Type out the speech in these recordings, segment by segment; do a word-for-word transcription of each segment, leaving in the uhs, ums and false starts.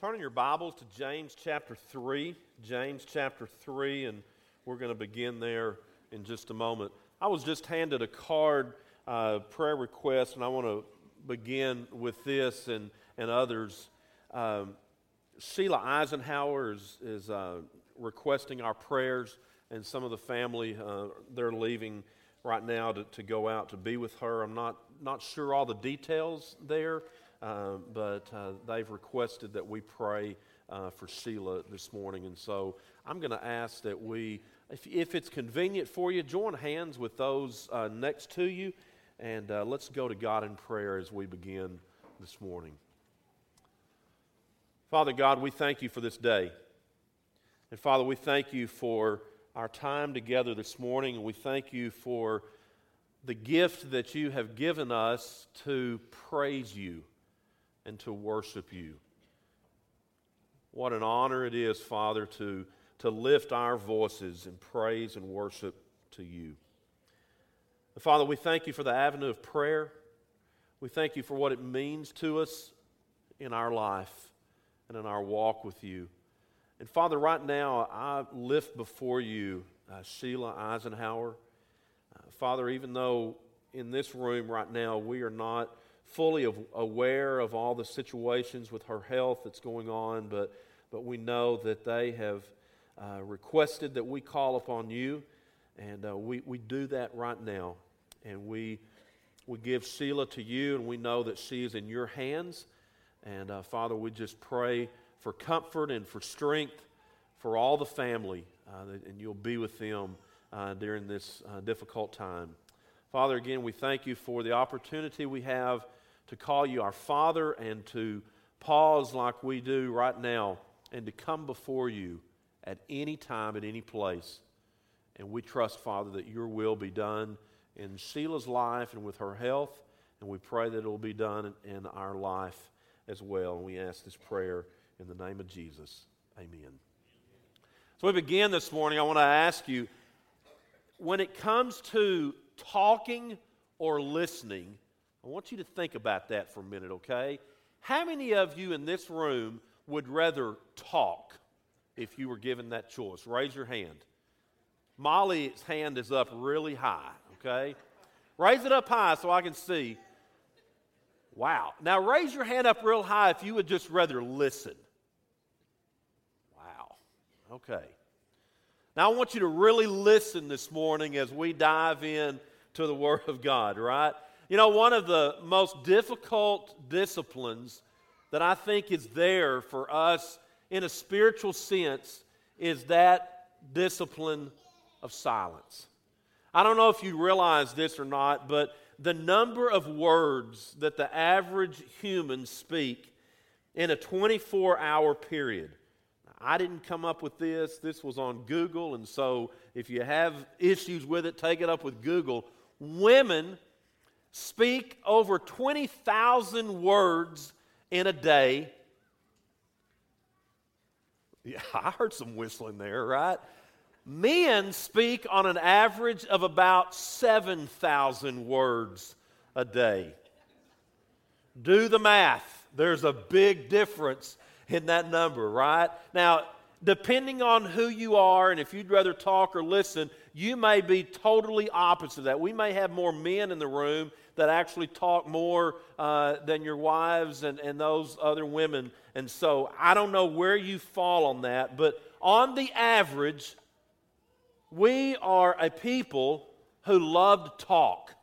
Turn in your Bibles to James chapter three, James chapter three, and we're going to begin there in just a moment. I was just handed a card, uh, prayer request, and I want to begin with this and, and others. Um, Sheila Eisenhower is, is uh, requesting our prayers, and some of the family, uh, they're leaving right now to, to go out to be with her. I'm not, not sure all the details there. Uh, but uh, they've requested that we pray uh, for Sheila this morning. And so I'm going to ask that we, if, if it's convenient for you, join hands with those uh, next to you. And uh, let's go to God in prayer as we begin this morning. Father God, we thank you for this day. And Father, we thank you for our time together this morning. And we thank you for the gift that you have given us to praise you and to worship you. What an honor it is, Father, to, to lift our voices in praise and worship to you. And Father, we thank you for the avenue of prayer. We thank you for what it means to us in our life and in our walk with you. And Father, right now, I lift before you uh, Sheila Eisenhower. Uh, Father, even though in this room right now we are not fully of, aware of all the situations with her health that's going on, but but we know that they have uh, requested that we call upon you, and uh, we, we do that right now. And we, we give Sheila to you, and we know that she is in your hands. And uh, Father, we just pray for comfort and for strength for all the family, uh, and you'll be with them uh, during this uh, difficult time. Father, again, we thank you for the opportunity we have to call you our Father and to pause like we do right now and to come before you at any time, at any place. And we trust, Father, that your will be done in Sheila's life and with her health, and we pray that it will be done in our life as well. And we ask this prayer in the name of Jesus. Amen. So we begin this morning. I want to ask you, when it comes to talking or listening, I want you to think about that for a minute, okay? How many of you in this room would rather talk if you were given that choice? Raise your hand. Molly's hand is up really high, okay? Raise it up high so I can see. Wow. Now raise your hand up real high if you would just rather listen. Wow. Okay. Now I want you to really listen this morning as we dive in to the Word of God, right? You know, one of the most difficult disciplines that I think is there for us in a spiritual sense is that discipline of silence. I don't know if you realize this or not, but the number of words that the average human speak in a twenty-four hour period. I didn't come up with this. This was on Google, and so if you have issues with it, take it up with Google. Women speak over twenty thousand words in a day. Yeah, I heard some whistling there, right? Men speak on an average of about seven thousand words a day. Do the math. There's a big difference in that number, right? Now, depending on who you are and if you'd rather talk or listen, you may be totally opposite of that. We may have more men in the room that actually talk more uh, than your wives and, and those other women. And so I don't know where you fall on that, but on the average, we are a people who love to talk,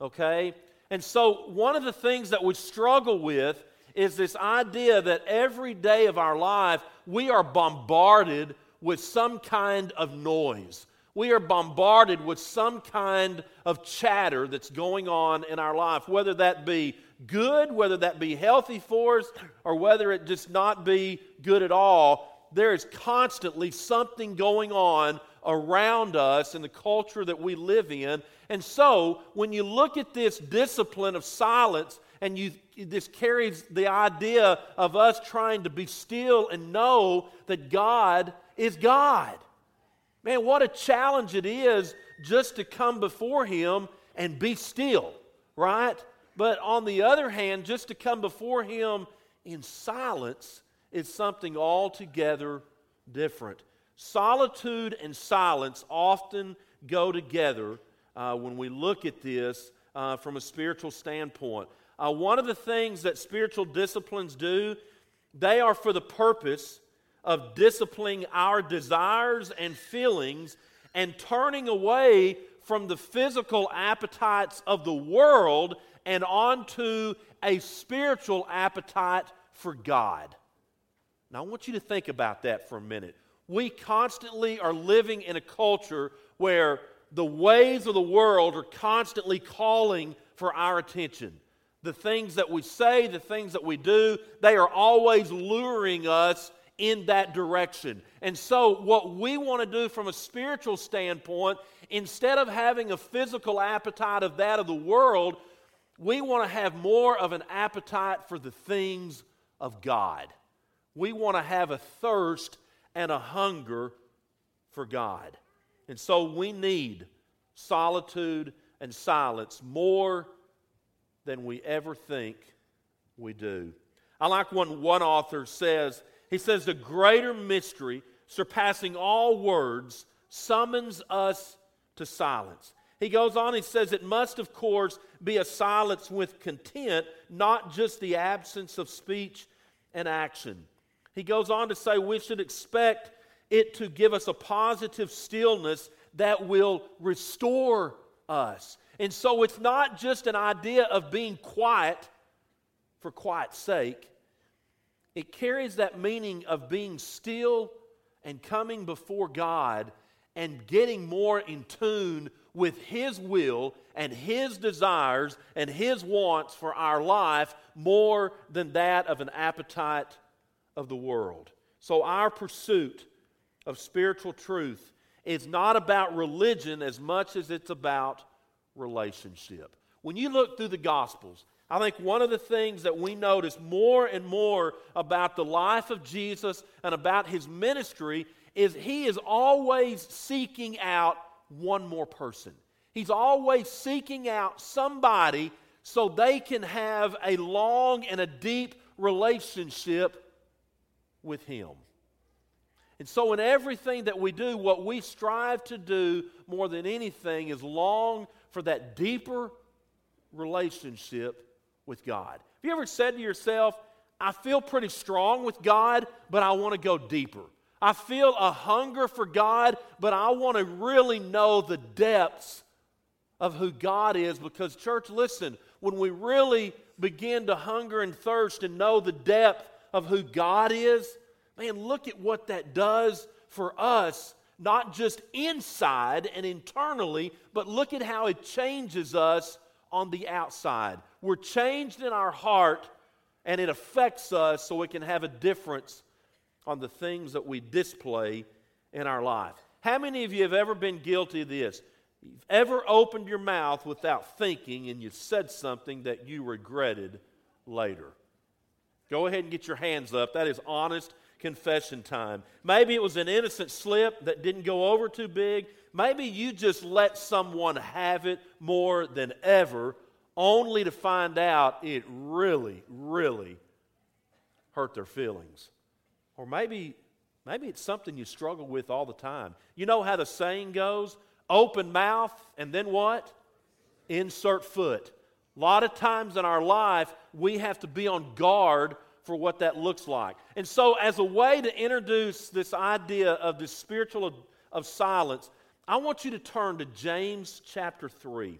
okay? And so one of the things that we struggle with is this idea that every day of our life we are bombarded with some kind of noise. We are bombarded with some kind of chatter that's going on in our life, whether that be good, whether that be healthy for us, or whether it just not be good at all. There is constantly something going on around us in the culture that we live in. And so when you look at this discipline of silence, and you, this carries the idea of us trying to be still and know that God is God. Man, what a challenge it is just to come before Him and be still, right? But on the other hand, just to come before Him in silence is something altogether different. Solitude and silence often go together uh, when we look at this uh, from a spiritual standpoint. Uh, one of the things that spiritual disciplines do, they are for the purpose of disciplining our desires and feelings and turning away from the physical appetites of the world and onto a spiritual appetite for God. Now I want you to think about that for a minute. We constantly are living in a culture where the ways of the world are constantly calling for our attention. The things that we say, the things that we do, they are always luring us in that direction. And so what we want to do from a spiritual standpoint, instead of having a physical appetite of that of the world, we want to have more of an appetite for the things of God. We want to have a thirst and a hunger for God. And so we need solitude and silence more than we ever think we do. I like what one author says. He says, the greater mystery, surpassing all words, summons us to silence. He goes on, he says, it must, of course, be a silence with content, not just the absence of speech and action. He goes on to say we should expect it to give us a positive stillness that will restore us. And so it's not just an idea of being quiet for quiet's sake. It carries that meaning of being still and coming before God and getting more in tune with His will and His desires and His wants for our life more than that of an appetite of the world. So our pursuit of spiritual truth is not about religion as much as it's about relationship. When you look through the Gospels, I think one of the things that we notice more and more about the life of Jesus and about His ministry is He is always seeking out one more person. He's always seeking out somebody so they can have a long and a deep relationship with Him. And so in everything that we do, what we strive to do more than anything is long for that deeper relationship with God. Have you ever said to yourself, I feel pretty strong with God, but I want to go deeper. I feel a hunger for God, but I want to really know the depths of who God is. Because church, listen, when we really begin to hunger and thirst and know the depth of who God is, man, look at what that does for us, not just inside and internally, but look at how it changes us on the outside. We're changed in our heart, and it affects us so it can have a difference on the things that we display in our life. How many of you have ever been guilty of this? You've ever opened your mouth without thinking and you said something that you regretted later? Go ahead and get your hands up. That is honest confession time. Maybe it was an innocent slip that didn't go over too big. Maybe you just let someone have it more than ever, only to find out it really, really hurt their feelings. Or maybe, maybe it's something you struggle with all the time. You know how the saying goes? Open mouth and then what? Insert foot. A lot of times in our life, we have to be on guard for what that looks like. And so as a way to introduce this idea of this spiritual of, of silence, I want you to turn to James chapter three.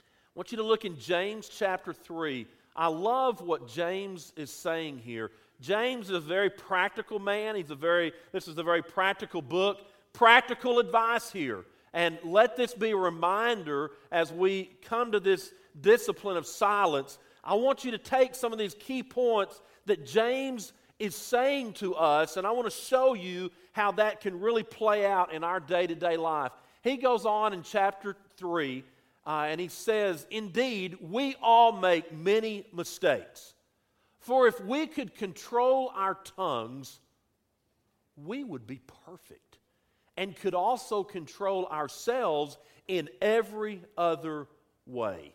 I want you to look in James chapter three. I love what James is saying here. James is a very practical man. He's a very, this is a very practical book. Practical advice here. And let this be a reminder as we come to this discipline of silence. I want you to take some of these key points that James is saying to us, and I want to show you how that can really play out in our day-to-day life. He goes on in chapter three, uh, and he says, indeed, we all make many mistakes. For if we could control our tongues, we would be perfect and could also control ourselves in every other way.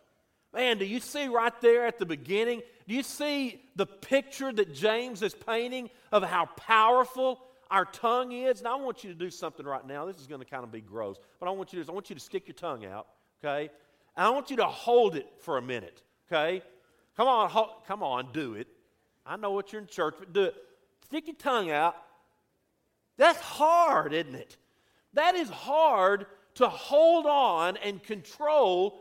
Man, do you see right there at the beginning, do you see the picture that James is painting of how powerful our tongue is? Now, I want you to do something right now. This is going to kind of be gross, but I want you to do I want you to stick your tongue out, okay? And I want you to hold it for a minute, okay? Come on, hold, come on, do it. I know what you're in church, but do it. Stick your tongue out. That's hard, isn't it? That is hard to hold on and control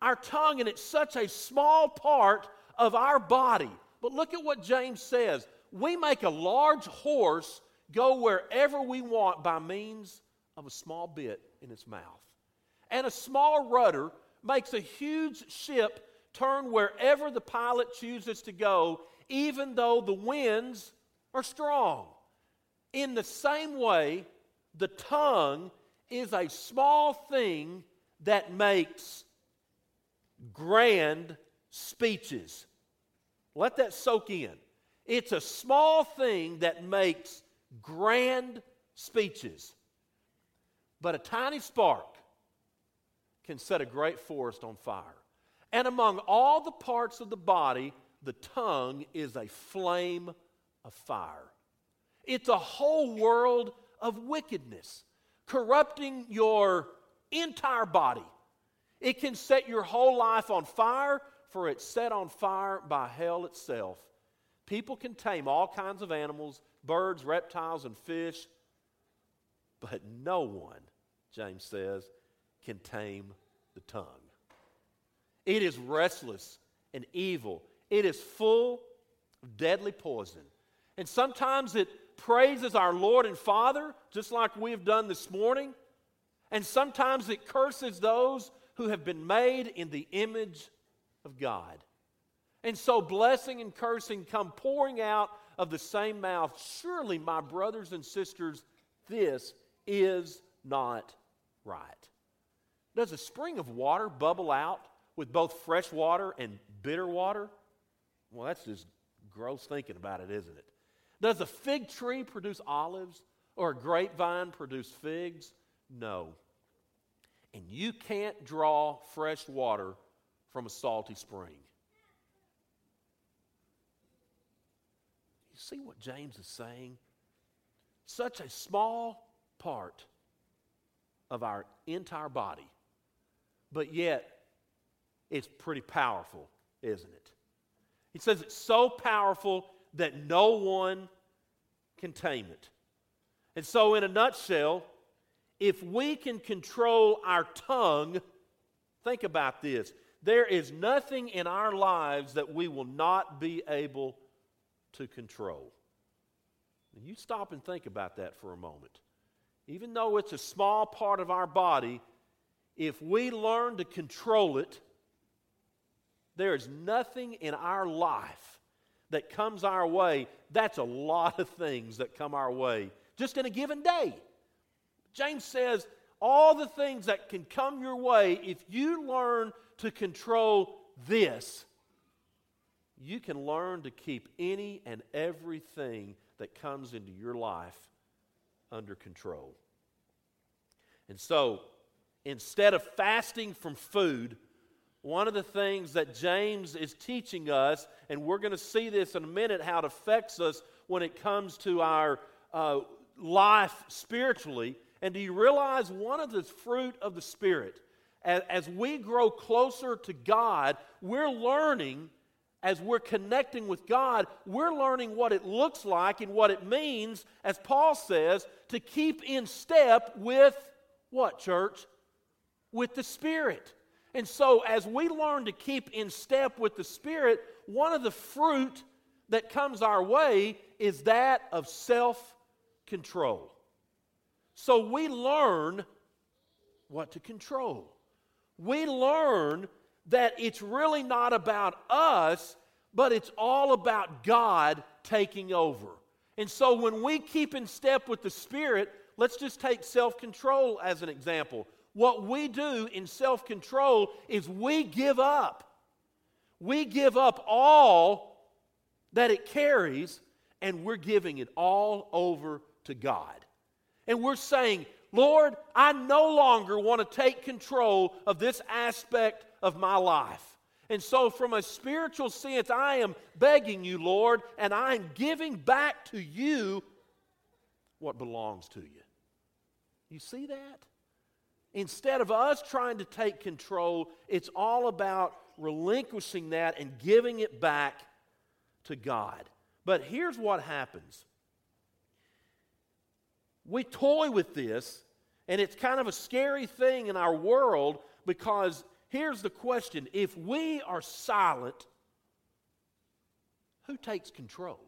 our tongue, and it's such a small part of our body. But look at what James says. We make a large horse go wherever we want by means of a small bit in its mouth. And a small rudder makes a huge ship turn wherever the pilot chooses to go, even though the winds are strong. In the same way, the tongue is a small thing that makes grand speeches. Let that soak in. It's a small thing that makes grand speeches. But a tiny spark can set a great forest on fire. And among all the parts of the body, the tongue is a flame of fire. It's a whole world of wickedness, corrupting your entire body. It can set your whole life on fire, for it's set on fire by hell itself. People can tame all kinds of animals, birds, reptiles, and fish, but no one, James says, can tame the tongue. It is restless and evil. It is full of deadly poison. And sometimes it praises our Lord and Father, just like we have done this morning. And sometimes it curses those who have been made in the image of God. And so blessing and cursing come pouring out of the same mouth. Surely, my brothers and sisters, this is not right. Does a spring of water bubble out with both fresh water and bitter water? Well, that's just gross thinking about it, isn't it? Does a fig tree produce olives or a grapevine produce figs? No. And you can't draw fresh water from a salty spring. You see what James is saying? Such a small part of our entire body, but yet it's pretty powerful, isn't it? He says it's so powerful that no one can tame it. And so, in a nutshell, if we can control our tongue, think about this. There is nothing in our lives that we will not be able to control. And you stop and think about that for a moment. Even though it's a small part of our body, if we learn to control it, there is nothing in our life that comes our way. That's a lot of things that come our way just in a given day. James says all the things that can come your way, if you learn to control this, you can learn to keep any and everything that comes into your life under control. And so, instead of fasting from food, one of the things that James is teaching us, and we're going to see this in a minute, how it affects us when it comes to our uh, life spiritually. And do you realize one of the fruit of the Spirit, as, as we grow closer to God, we're learning, as we're connecting with God, we're learning what it looks like and what it means, as Paul says, to keep in step with what, church? With the Spirit. And so as we learn to keep in step with the Spirit, one of the fruit that comes our way is that of self-control. So we learn what to control. We learn that it's really not about us, but it's all about God taking over. And so when we keep in step with the Spirit, let's just take self-control as an example. What we do in self-control is we give up. We give up all that it carries, and we're giving it all over to God. And we're saying, Lord, I no longer want to take control of this aspect of my life. And so from a spiritual sense, I am begging you, Lord, and I'm giving back to you what belongs to you. You see that? Instead of us trying to take control, it's all about relinquishing that and giving it back to God. But here's what happens. We toy with this, and it's kind of a scary thing in our world, because here's the question. If we are silent, who takes control?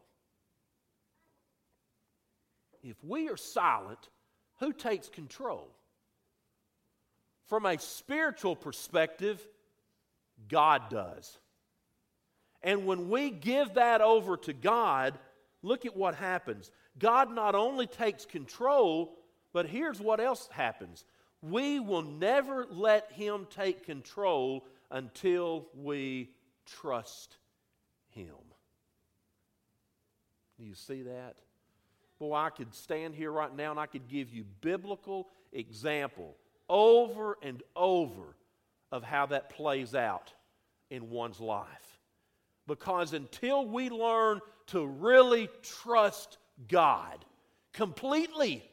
If we are silent, who takes control? From a spiritual perspective, God does. And when we give that over to God, look at what happens. God not only takes control, but here's what else happens. We will never let Him take control until we trust Him. Do you see that? Boy, I could stand here right now and I could give you biblical example over and over of how that plays out in one's life. Because until we learn to really trust God completely,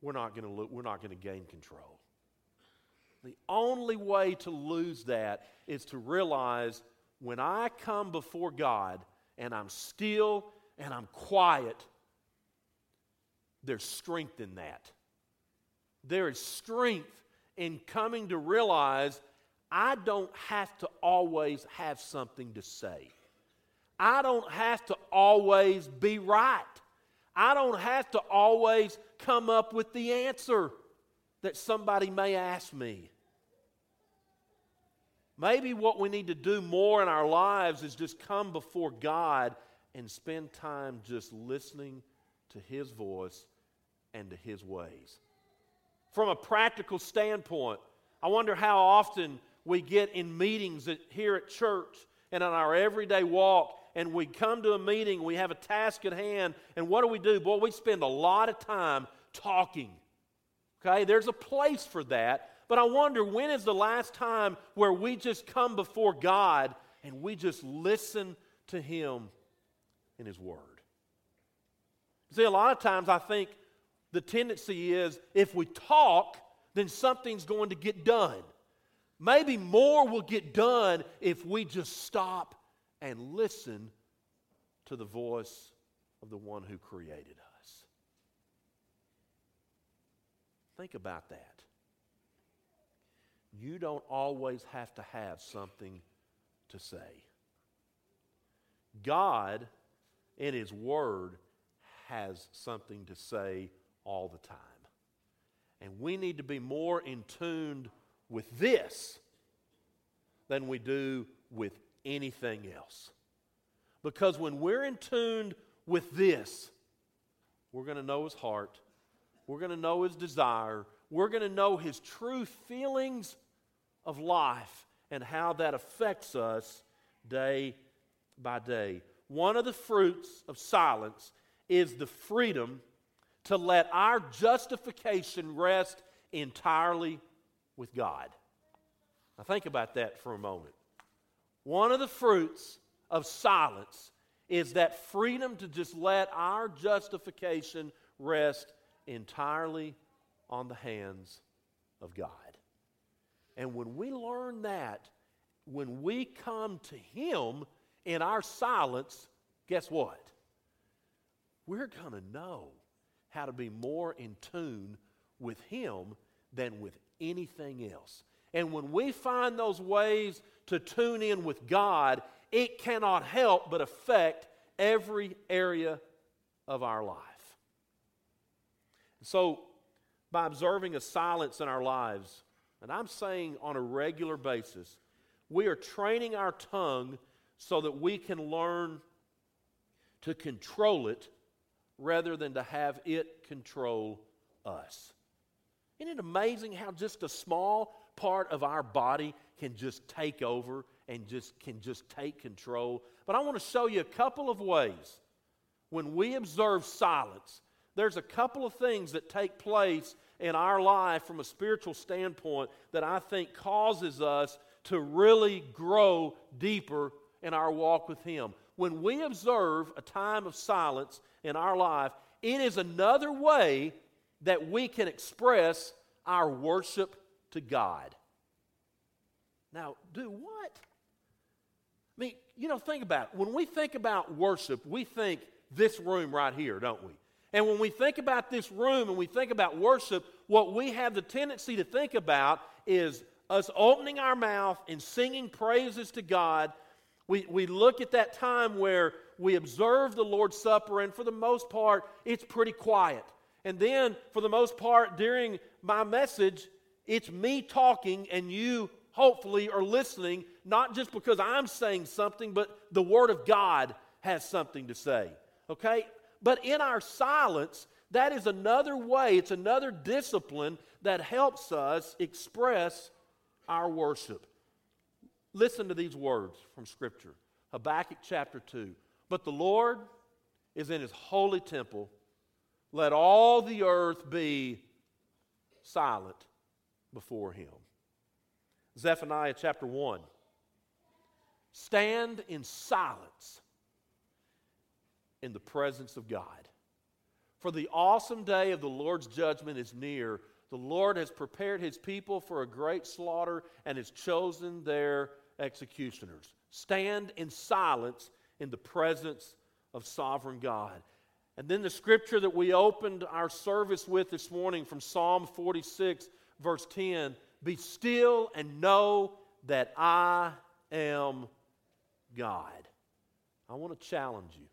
we're not going to lo- we're not going to gain control. The only way to lose that is to realize when I come before God and I'm still and I'm quiet, there's strength in that. There is strength in coming to realize I don't have to always have something to say. I don't have to always be right. I don't have to always come up with the answer that somebody may ask me. Maybe what we need to do more in our lives is just come before God and spend time just listening to His voice and to His ways. From a practical standpoint, I wonder how often we get in meetings at, here at church and on our everyday walk, and we come to a meeting, we have a task at hand, and what do we do? Boy, we spend a lot of time talking. Okay, there's a place for that, but I wonder when is the last time where we just come before God and we just listen to Him in His Word? See, a lot of times I think the tendency is if we talk, then something's going to get done. Maybe more will get done if we just stop and listen to the voice of the one who created us. Think about that. You don't always have to have something to say. God, in His Word, has something to say all the time. And we need to be more in tune with this than we do with anything else. Because when we're in tune with this, we're going to know His heart. We're going to know His desire. We're going to know His true feelings of life and how that affects us day by day. One of the fruits of silence is the freedom to let our justification rest entirely with God. Now think about that for a moment. One of the fruits of silence is that freedom to just let our justification rest entirely on the hands of God. And when we learn that, when we come to Him in our silence, guess what? We're going to know how to be more in tune with Him than with anything else. And when we find those ways to tune in with God, it cannot help but affect every area of our life. So, by observing a silence in our lives, and I'm saying on a regular basis, we are training our tongue so that we can learn to control it rather than to have it control us. Isn't it amazing how just a small part of our body can just take over and just can just take control? But I want to show you a couple of ways. When we observe silence, there's a couple of things that take place in our life from a spiritual standpoint that I think causes us to really grow deeper in our walk with Him. When we observe a time of silence in our life, it is another way that we can express our worship to God. Now, do what? I mean, you know, think about it. When we think about worship, we think this room right here, don't we? And when we think about this room and we think about worship, what we have the tendency to think about is us opening our mouth and singing praises to God. We, we look at that time where we observe the Lord's Supper, and for the most part, it's pretty quiet. And then, for the most part, during my message, it's me talking and you hopefully are listening, not just because I'm saying something, but the Word of God has something to say, okay? But in our silence, that is another way, it's another discipline that helps us express our worship. Listen to these words from Scripture, Habakkuk chapter two. But the Lord is in His holy temple. Let all the earth be silent before Him. Zephaniah chapter one. Stand in silence in the presence of God. For the awesome day of the Lord's judgment is near. The Lord has prepared His people for a great slaughter and has chosen their executioners. Stand in silence in the presence of sovereign God. And then the scripture that we opened our service with this morning from Psalm forty-six, verse ten, be still and know that I am God. I want to challenge you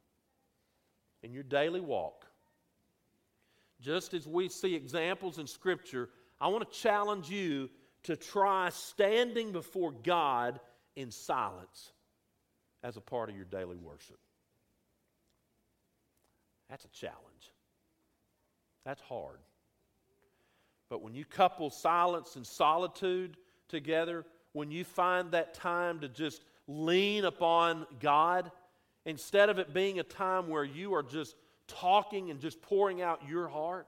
in your daily walk. Just as we see examples in Scripture, I want to challenge you to try standing before God in silence as a part of your daily worship. That's a challenge. That's hard. But when you couple silence and solitude together, when you find that time to just lean upon God, instead of it being a time where you are just talking and just pouring out your heart,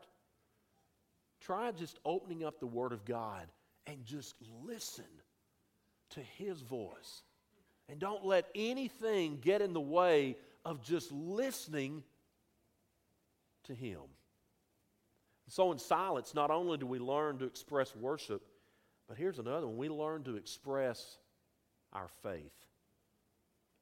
try just opening up the Word of God and just listen to His voice. And don't let anything get in the way of just listening to Him. So in silence, not only do we learn to express worship, but here's another one. We learn to express our faith.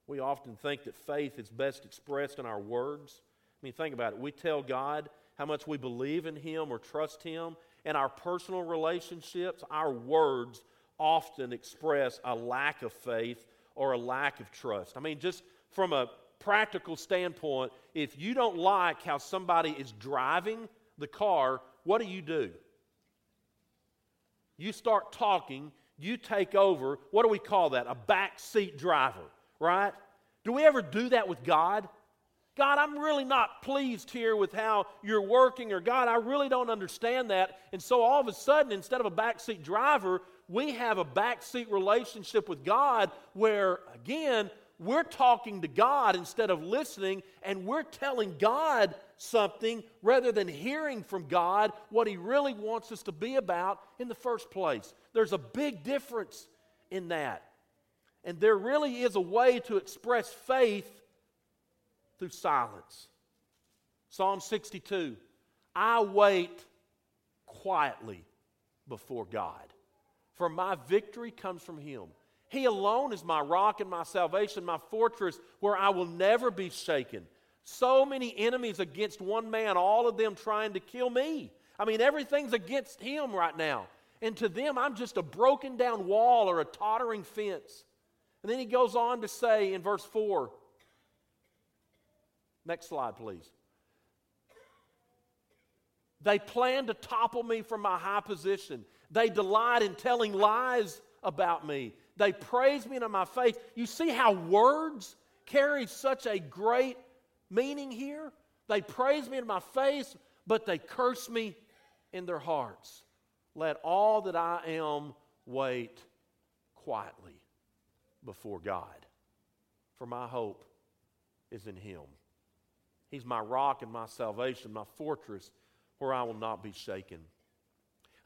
We often think that faith is best expressed in our words. I mean, think about it. We tell God how much we believe in Him or trust Him. In our personal relationships, our words often express a lack of faith or a lack of trust. I mean, just from a practical standpoint, if you don't like how somebody is driving the car, what do you do? You start talking, you take over. What do we call that? A backseat driver, right? Do we ever do that with God? God, I'm really not pleased here with how you're working, or God, I really don't understand that. And so all of a sudden, instead of a backseat driver, we have a backseat relationship with God where, again, we're talking to God instead of listening, and we're telling God something rather than hearing from God what He really wants us to be about in the first place. There's a big difference in that. And there really is a way to express faith through silence. Psalm sixty-two, I wait quietly before God, for my victory comes from Him. He alone is my rock and my salvation, my fortress where I will never be shaken. So many enemies against one man, all of them trying to kill me. I mean, everything's against him right now. And to them, I'm just a broken down wall or a tottering fence. And then he goes on to say in verse four, next slide, please. They plan to topple me from my high position. They delight in telling lies about me. They praise me into my face. You see how words carry such a great meaning here? They praise me in my face, but they curse me in their hearts. Let all that I am wait quietly before God, for my hope is in Him. He's my rock and my salvation, my fortress where I will not be shaken.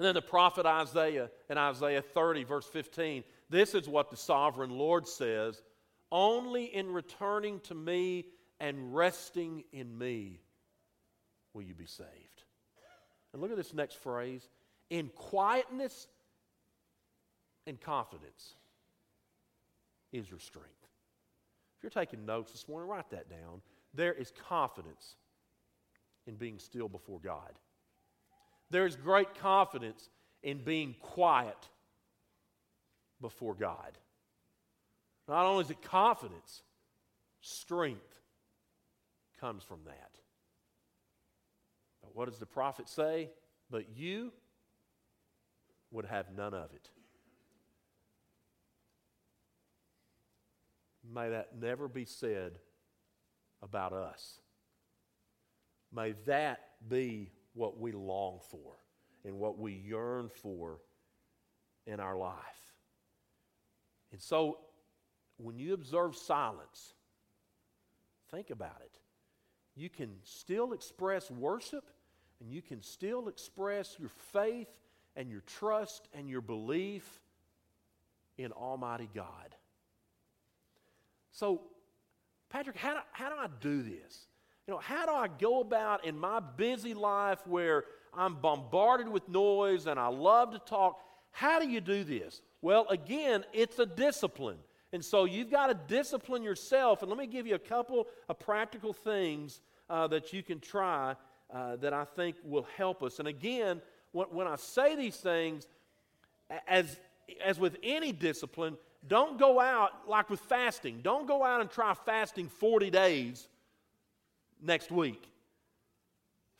And then the prophet Isaiah in Isaiah thirty, verse fifteen, this is what the sovereign Lord says, "Only in returning to me and resting in me will you be saved." And look at this next phrase, "in quietness and confidence is your strength." If you're taking notes this morning, write that down. There is confidence in being still before God. There is great confidence in being quiet before God. Not only is it confidence, strength comes from that. But what does the prophet say? "But you would have none of it." May that never be said about us. May that be what we long for and what we yearn for in our life. And so, when you observe silence, think about it. You can still express worship, and you can still express your faith and your trust and your belief in Almighty God. So, Patrick, how do, how do I do this? You know, how do I go about in my busy life where I'm bombarded with noise and I love to talk? How do you do this? Well, again, it's a discipline. And so you've got to discipline yourself. And let me give you a couple of practical things uh, that you can try uh, that I think will help us. And again, when, when I say these things, as, as with any discipline, don't go out like with fasting. Don't go out and try fasting forty days next week.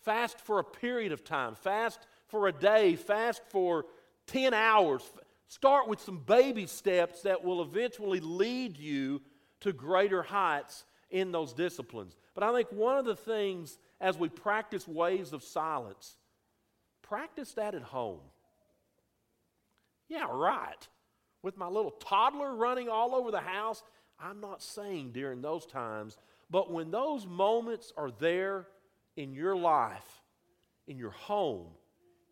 Fast for a period of time. Fast for a day. Fast for ten hours. Start with some baby steps that will eventually lead you to greater heights in those disciplines. But I think one of the things as we practice ways of silence, practice that at home. Yeah, right. With my little toddler running all over the house, I'm not saying during those times, but when those moments are there in your life, in your home,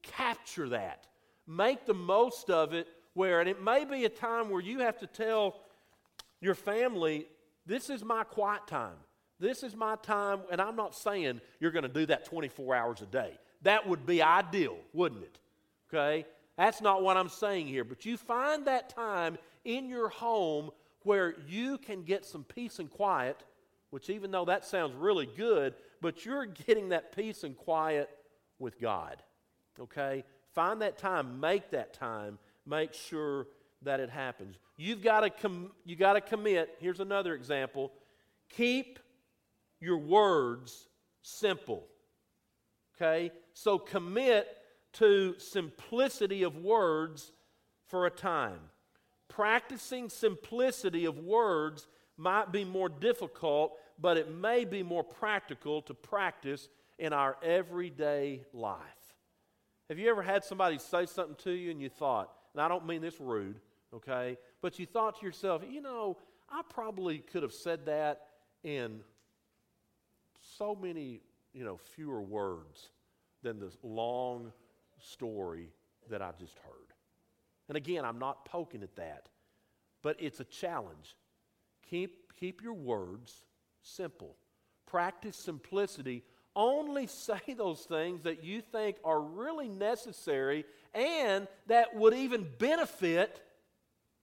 capture that. Make the most of it. Where, and it may be a time where you have to tell your family, this is my quiet time. This is my time, and I'm not saying you're going to do that twenty-four hours a day. That would be ideal, wouldn't it? Okay? That's not what I'm saying here. But you find that time in your home where you can get some peace and quiet, which even though that sounds really good, but you're getting that peace and quiet with God. Okay? Find that time. Make that time. Make sure that it happens. You've got to com- you got to commit. Here's another example. Keep your words simple. Okay? So commit to simplicity of words for a time. Practicing simplicity of words might be more difficult, but it may be more practical to practice in our everyday life. Have you ever had somebody say something to you and you thought, and I don't mean this rude, okay? But you thought to yourself, you know, I probably could have said that in so many, you know, fewer words than this long story that I just heard. And again, I'm not poking at that, but it's a challenge. Keep, keep your words simple. Practice simplicity. Only say those things that you think are really necessary and that would even benefit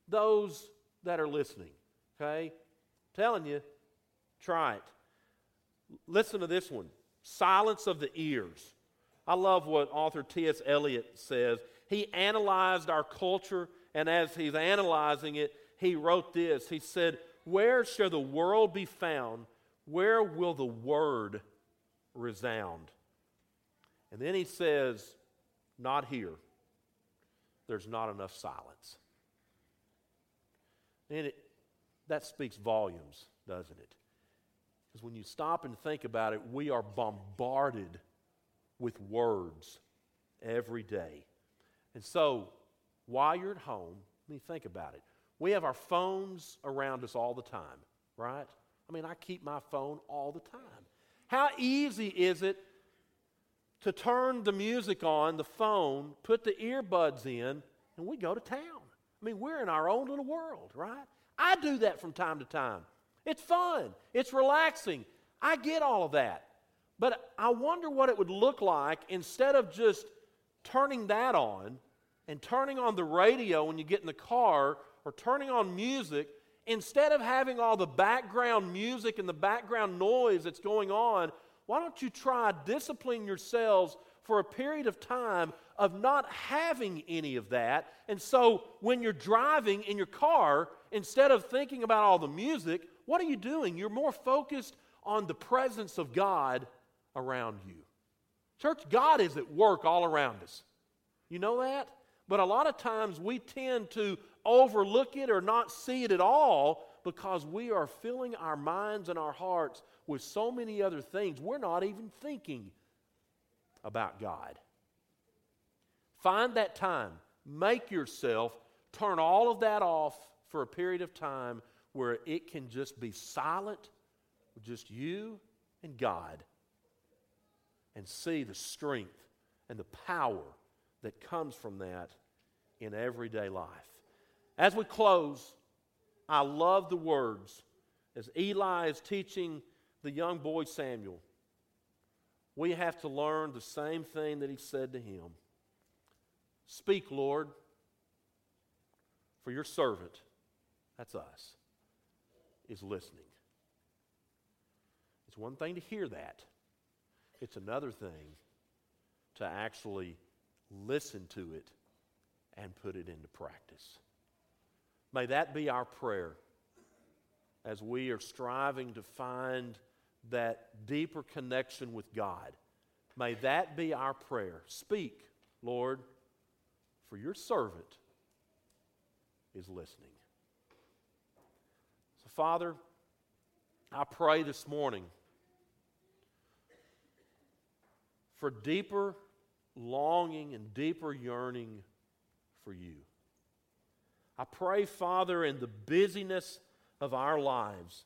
those that are listening. Okay? I'm telling you, try it. Listen to this one. Silence of the ears. I love what author T S Eliot says. He analyzed our culture, and as he's analyzing it, he wrote this. He said, "Where shall the world be found? Where will the word resound?" And then he says, "Not here. There's not enough silence." And it, that speaks volumes, doesn't it? Because when you stop and think about it, we are bombarded with words every day. And so, while you're at home, I mean, think about it. We have our phones around us all the time, right? I mean, I keep my phone all the time. How easy is it to turn the music on, the phone, put the earbuds in, and we go to town. I mean, we're in our own little world, right? I do that from time to time. It's fun. It's relaxing. I get all of that. But I wonder what it would look like instead of just turning that on and turning on the radio when you get in the car or turning on music, instead of having all the background music and the background noise that's going on, why don't you try disciplining yourselves for a period of time of not having any of that? And so when you're driving in your car, instead of thinking about all the music, what are you doing? You're more focused on the presence of God around you. Church, God is at work all around us. You know that? But a lot of times we tend to overlook it or not see it at all because we are filling our minds and our hearts with so many other things. We're not even thinking about God. Find that time. Make yourself turn all of that off for a period of time where it can just be silent, just you and God, and see the strength and the power that comes from that in everyday life. As we close, I love the words as Eli is teaching the young boy Samuel. We have to learn the same thing that he said to him. Speak, Lord, for your servant, that's us, is listening. It's one thing to hear that. It's another thing to actually listen to it and put it into practice. May that be our prayer as we are striving to find that deeper connection with God. May that be our prayer. Speak, Lord, for your servant is listening. So, Father, I pray this morning for deeper longing and deeper yearning for you. I pray, Father, in the busyness of our lives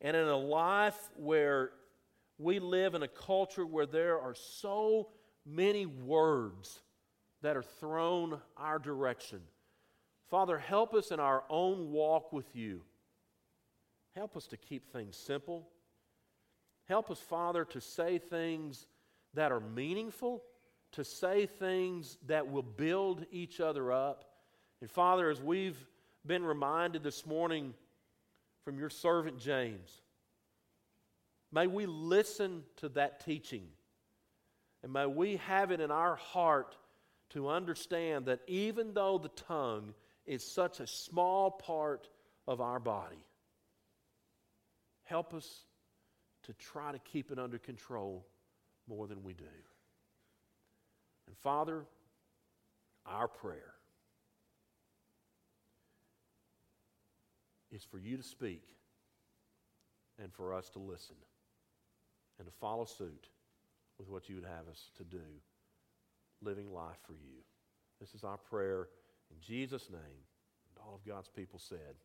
and in a life where we live in a culture where there are so many words that are thrown our direction. Father, help us in our own walk with you. Help us to keep things simple. Help us, Father, to say things that are meaningful, to say things that will build each other up. And Father, as we've been reminded this morning from your servant James, may we listen to that teaching, and may we have it in our heart to understand that even though the tongue is such a small part of our body, help us to try to keep it under control more than we do. And Father, our prayer is for you to speak and for us to listen and to follow suit with what you would have us to do, living life for you. This is our prayer in Jesus' name. And all of God's people said,